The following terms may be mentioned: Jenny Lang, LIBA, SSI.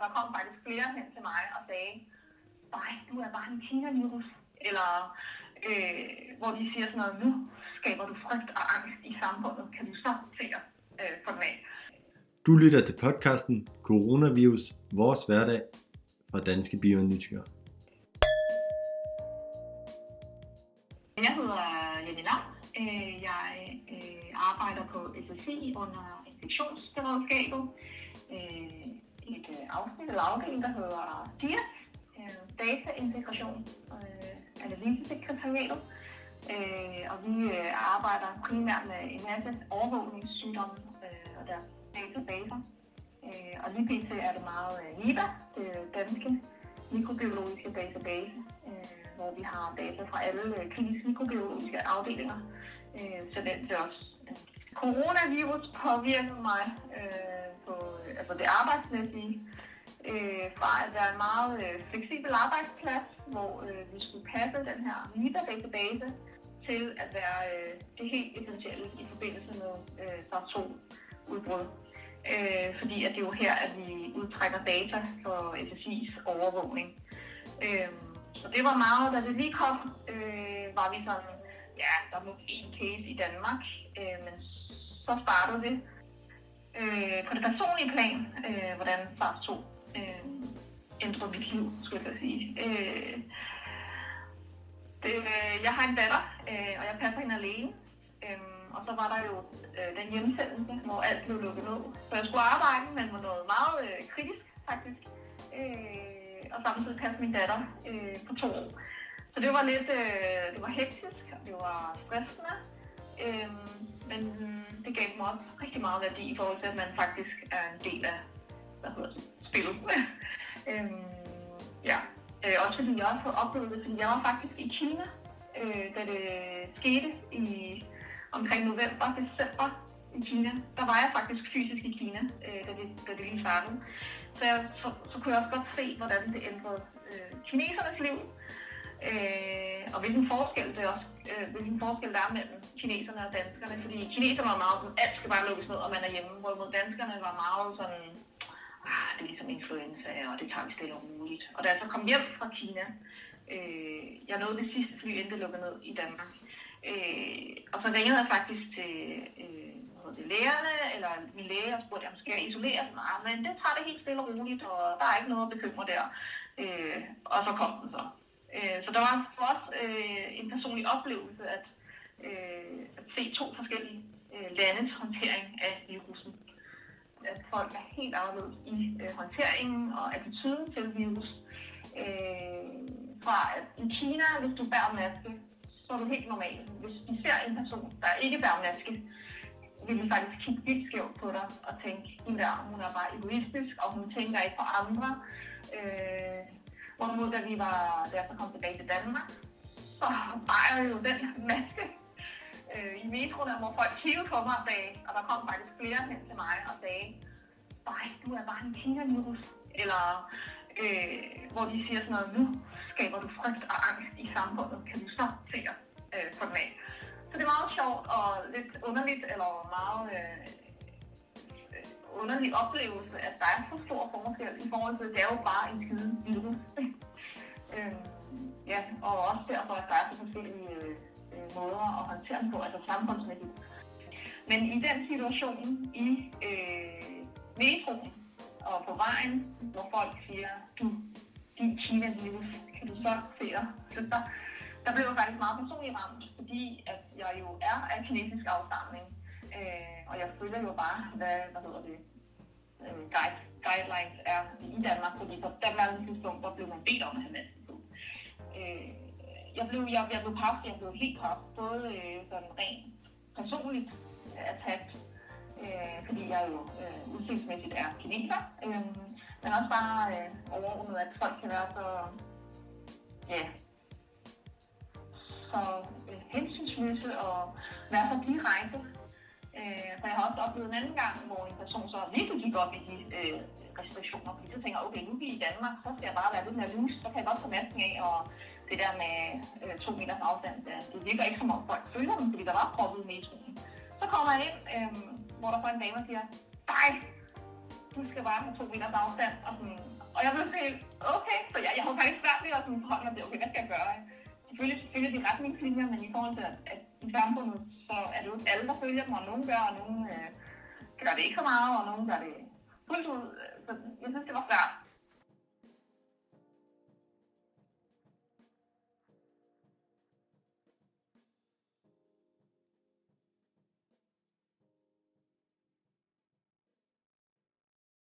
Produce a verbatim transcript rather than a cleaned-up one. og der kom faktisk flere hen til mig og sagde, nej, du er bare en China-virus, eller øh, hvor de siger sådan noget, nu skaber du frygt og angst i samfundet, kan du så tænke øh, for den af. Du lytter til podcasten Coronavirus, vores hverdag fra Danske Bioanalytikere. Jeg hedder Jenny Lang. Jeg arbejder på S S I under infektionsberedskabet. Et afsnit eller afdeling, der hedder D I A S, dataintegration og analysesekretariatet. Og vi arbejder primært med en masse overvågningssygdomme og deres databaser. Og lige pt. Er det meget LIBA, det danske mikrobiologiske database, hvor vi har data fra alle kliniske mikrobiologiske afdelinger, så den til os. Coronavirus påvirker mig øh, på altså det arbejdsmæssige, øh, fra at være en meget øh, fleksibel arbejdsplads, hvor øh, vi skulle passe den her LIBA-database, til at være øh, det helt essentielle i forbindelse med øh, SARS-to-udbrud. Øh, fordi at det er jo her, at vi udtrækker data for S S I's overvågning. Øh, Så det var meget, da det lige kom, øh, var vi sådan, ja, der var en case i Danmark, øh, men så startede det øh, på det personlige plan, øh, hvordan SARS to øh, ændrede mit liv, skulle jeg sige. Øh, det, jeg har en datter, øh, og jeg passer hende alene, øh, og så var der jo øh, den hjemsendelse, hvor alt blev lukket ned. Så jeg skulle arbejde, men var noget meget øh, kritisk faktisk. Øh, og samtidig passede min datter øh, på to år. Så det var lidt, øh, det var hektisk, og det var stressende, øh, men det gav mig også rigtig meget værdi i forhold til, at man faktisk er en del af, hvad hedder det, spillet. øh, ja, øh, også fordi jeg også havde oplevet det, fordi jeg var faktisk i Kina, øh, da det skete i omkring november, december i Kina. Der var jeg faktisk fysisk i Kina, øh, da, det, da det lige startede. Så, jeg, så, så kunne jeg også godt se, hvordan det ændrede øh, kinesernes liv, øh, og hvilken forskel, det også, øh, hvilken forskel der er mellem kineserne og danskerne. Fordi kineserne var meget sådan, alt skal bare lukkes ned, og man er hjemme. Hvorimod danskerne var meget sådan, ah, det er ligesom influenza, og det tager vi stille og roligt. Og da jeg så kom hjem fra Kina, øh, jeg nåede det sidste fly, inden det lukkede ned i Danmark. Øh, og så ringede jeg faktisk til... Øh, det lærerne, eller min læge, og spurgte, jamen, skal jeg isolere? Nej, men det tager det helt stille og roligt, og der er ikke noget at bekymre der. Øh, og så kom den så. Øh, så der var for os øh, en personlig oplevelse at, øh, at se to forskellige øh, landes håndtering af virusen. At folk er helt anderledes i øh, håndteringen og attituden til virus. Øh, fra at i Kina, hvis du bærer maske, så er du helt normal. Hvis vi ser en person, der ikke bærer maske, vil vi faktisk kigge vildt skævt på dig og tænke, hende der, hun er bare egoistisk, og hun tænker ikke på andre. Øh, Hvorimod, da vi var der, så kom tilbage til Danmark, så var jeg jo den maske øh, i metroen, hvor folk kiggede på mig og sagde, og der kom faktisk flere hen til mig og sagde, nej, du er bare en China-virus, eller øh, hvor de siger sådan noget, nu skaber du frygt og angst i samfundet, kan du så tænke øh, for den af. Så det er meget sjovt og lidt underligt, eller meget øh, underlig oplevelse, at der er så stor forskel i forhold til, at det er jo bare en skide virus. øh, ja, og også derfor, at der er så forskellige øh, måder at håndtere den på, altså samfundsmæssigt. Men i den situation i øh, metroen og på vejen, hvor folk siger, du, din China-virus, kan du så se dig? Der blev jeg faktisk meget personligt ramt, fordi at jeg jo er af kinesisk afstamning, øh, og jeg følger jo bare, hvad, hvad hedder det, øh, guide, guidelines er i Danmark, fordi på Danmarks tidspunkt, der blev man bedt om at have maske på. Øh, jeg blev, jeg, jeg blev paft, jeg blev helt paft, både øh, sådan rent personligt øh, attakt, øh, fordi jeg jo øh, udsigtsmæssigt er kineser, øh, men også bare øh, overordnet, at folk kan være så, ja, yeah, så øh, hensynsløse og være så direkte. Øh, for jeg har også oplevet en anden gang, hvor en person så virkelig gik op i de øh, restriktioner, fordi så tænker, okay, nu er vi i Danmark, så skal jeg bare være lidt mere loose, så kan jeg godt få masken af, og det der med øh, to meters afstand, det virker ikke som om folk følger dem, fordi der var proppet i metroen. Så kommer jeg ind, øh, hvor der får en dame og siger, nej, du skal bare have to meters afstand, og sådan, jeg blev helt, okay, for jeg, jeg havde faktisk svært ved at holde mig til, okay, hvad skal jeg gøre? Selvfølgelig, selvfølgelig de retningslinjer, men i forhold til, at, at i samfundet, så er det jo alle, der følger dem, og nogen gør, og nogen øh, gør det ikke så meget, og nogen gør det fuldt ud. Så jeg synes, det var